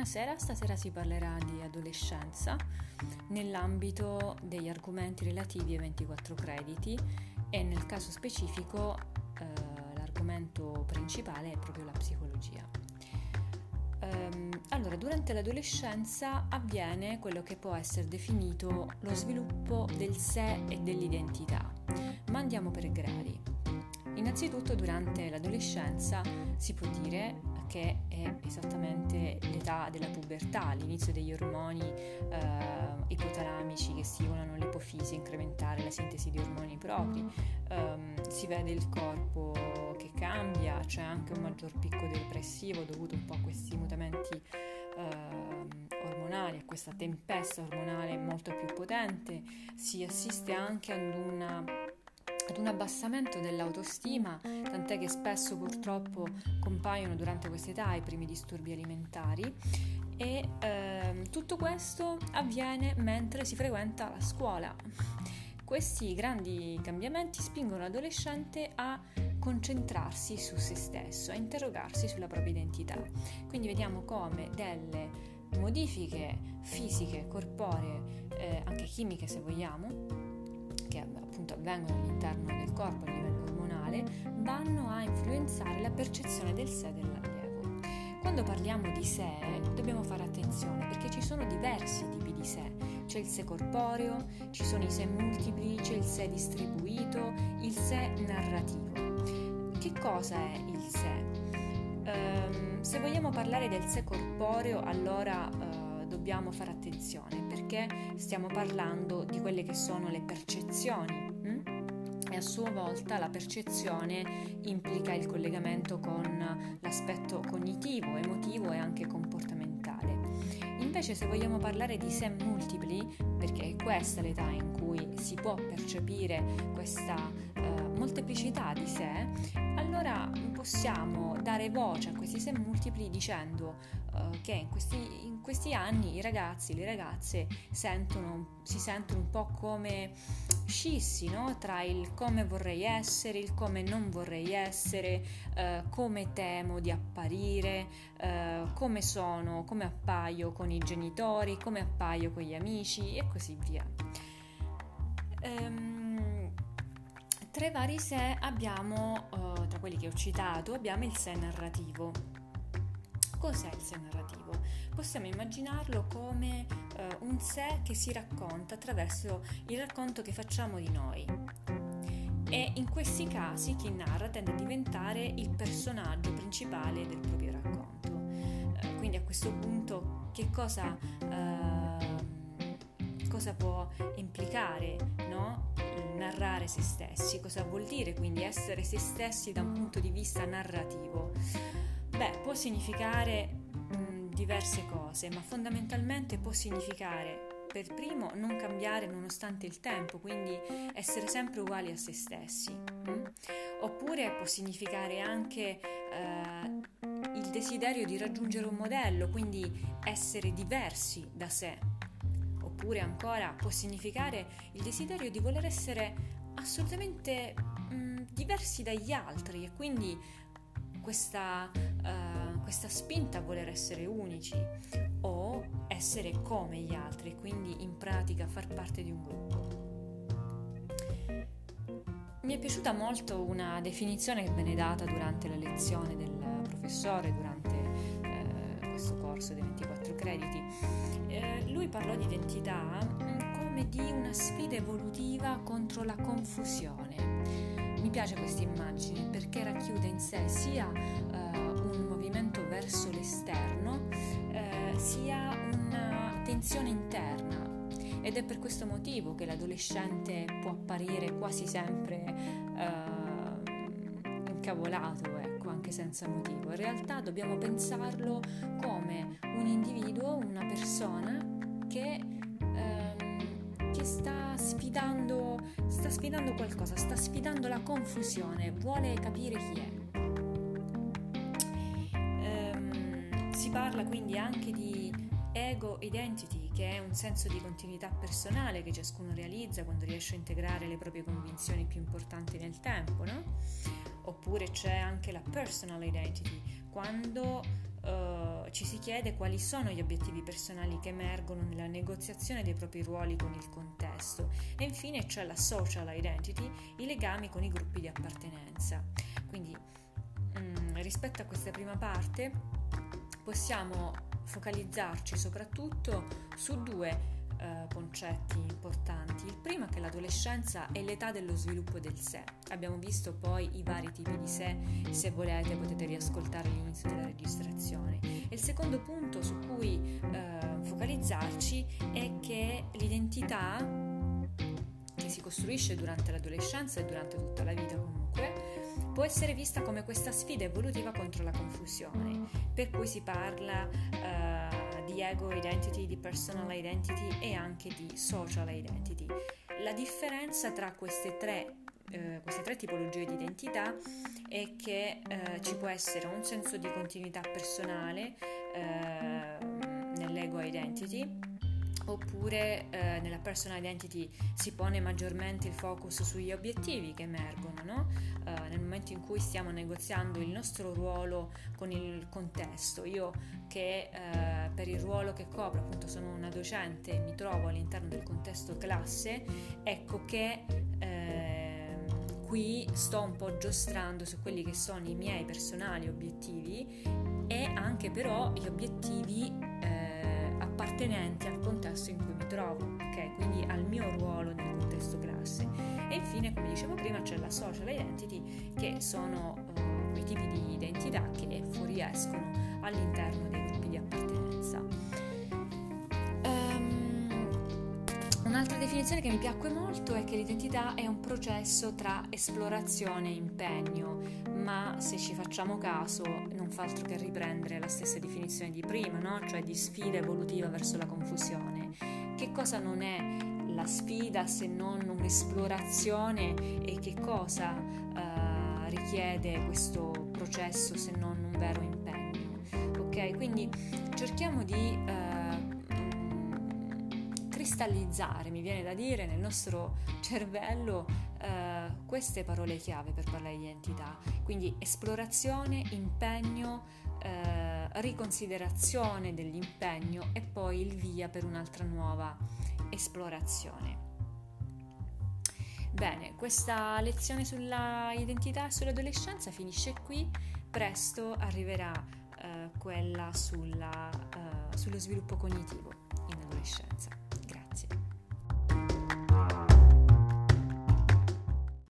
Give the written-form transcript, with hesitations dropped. Buonasera, stasera si parlerà di adolescenza nell'ambito degli argomenti relativi ai 24 crediti e nel caso specifico l'argomento principale è proprio la psicologia. Allora, durante l'adolescenza avviene quello che può essere definito lo sviluppo del sé e dell'identità, ma andiamo per gradi. Innanzitutto durante l'adolescenza si può dire che è esattamente l'età della pubertà, l'inizio degli ormoni ipotalamici che stimolano l'epofisi, incrementare la sintesi di ormoni propri, si vede il corpo che cambia, c'è anche un maggior picco depressivo dovuto un po' a questi mutamenti ormonali, a questa tempesta ormonale molto più potente, si assiste anche ad un abbassamento dell'autostima, tant'è che spesso purtroppo compaiono durante quest'età i primi disturbi alimentari e tutto questo avviene mentre si frequenta la scuola. Questi grandi cambiamenti spingono l'adolescente a concentrarsi su se stesso, a interrogarsi sulla propria identità. Quindi vediamo come delle modifiche fisiche, corporee, anche chimiche se vogliamo, che appunto avvengono all'interno del corpo a livello ormonale, vanno a influenzare la percezione del sé dell'allievo. Quando parliamo di sé dobbiamo fare attenzione perché ci sono diversi tipi di sé, c'è il sé corporeo, ci sono i sé multipli, c'è il sé distribuito, il sé narrativo. Che cosa è il sé? Se vogliamo parlare del sé corporeo allora dobbiamo fare attenzione perché stiamo parlando di quelle che sono le percezioni e a sua volta la percezione implica il collegamento con l'aspetto cognitivo, emotivo e anche comportamentale. Invece se vogliamo parlare di sé multipli, perché è questa l'età in cui si può percepire questa molteplicità di sé, allora possiamo dare voce a questi sé multipli dicendo che in questi anni i ragazzi, le ragazze si sentono un po' come scissi, no? Tra il come vorrei essere, il come non vorrei essere, come temo di apparire, come sono, come appaio con i genitori, come appaio con gli amici e così via. Tra i vari sé tra quelli che ho citato, abbiamo il sé narrativo. Cos'è il sé narrativo? Possiamo immaginarlo come un sé che si racconta attraverso il racconto che facciamo di noi. E in questi casi chi narra tende a diventare il personaggio principale del proprio racconto. Quindi a questo punto che cosa può implicare, no? Narrare se stessi, cosa vuol dire quindi essere se stessi da un punto di vista narrativo? Beh, può significare diverse cose, ma fondamentalmente può significare per primo non cambiare nonostante il tempo, quindi essere sempre uguali a se stessi, oppure può significare anche il desiderio di raggiungere un modello, quindi essere diversi da sé. Oppure ancora può significare il desiderio di voler essere assolutamente diversi dagli altri e quindi questa spinta a voler essere unici o essere come gli altri, quindi in pratica far parte di un gruppo. Mi è piaciuta molto una definizione che venne data durante la lezione del professore, durante questo corso dei 24 crediti. Lui parlò di identità come di una sfida evolutiva contro la confusione. Mi piace questa immagine perché racchiude in sé sia un movimento verso l'esterno, sia una tensione interna ed è per questo motivo che l'adolescente può apparire quasi sempre incavolato, anche senza motivo. In realtà dobbiamo pensarlo come un individuo, una persona che sta sfidando qualcosa, sta sfidando la confusione, vuole capire chi è. Si parla quindi anche di ego identity, che è un senso di continuità personale che ciascuno realizza quando riesce a integrare le proprie convinzioni più importanti nel tempo, no? Oppure c'è anche la personal identity, quando ci si chiede quali sono gli obiettivi personali che emergono nella negoziazione dei propri ruoli con il contesto, e infine c'è la social identity, i legami con i gruppi di appartenenza. Quindi rispetto a questa prima parte possiamo focalizzarci soprattutto su due concetti importanti. Il primo è che l'adolescenza è l'età dello sviluppo del sé. Abbiamo visto poi i vari tipi di sé, se volete potete riascoltare l'inizio della registrazione. E il secondo punto su cui focalizzarci è che l'identità che si costruisce durante l'adolescenza e durante tutta la vita comunque può essere vista come questa sfida evolutiva contro la confusione, per cui si parla di ego identity, di personal identity e anche di social identity. La differenza tra queste tre tipologie di identità è che ci può essere un senso di continuità personale nell'ego identity, oppure nella personal identity si pone maggiormente il focus sugli obiettivi che emergono, no? Nel momento in cui stiamo negoziando il nostro ruolo con il contesto, io che per il ruolo che copro appunto sono una docente e mi trovo all'interno del contesto classe, ecco che qui sto un po' giostrando su quelli che sono i miei personali obiettivi e anche però gli obiettivi appartenenti al contesto in cui mi trovo, ok? Quindi al mio ruolo nel contesto classe. E infine, come dicevo prima, c'è la social identity, che sono quei tipi di identità che fuoriescono all'interno dei gruppi di appartenenza. Un'altra definizione che mi piacque molto è che l'identità è un processo tra esplorazione e impegno, ma se ci facciamo caso non fa altro che riprendere la stessa definizione di prima, no? Cioè di sfida evolutiva verso la confusione. Che cosa non è la sfida se non un'esplorazione, e che cosa richiede questo processo se non un vero impegno? Ok, quindi cerchiamo di cristallizzare, mi viene da dire, nel nostro cervello queste parole chiave per parlare di identità, quindi esplorazione, impegno, riconsiderazione dell'impegno e poi il via per un'altra nuova esplorazione. Bene, questa lezione sulla identità e sull'adolescenza finisce qui, presto arriverà quella sullo sviluppo cognitivo in adolescenza.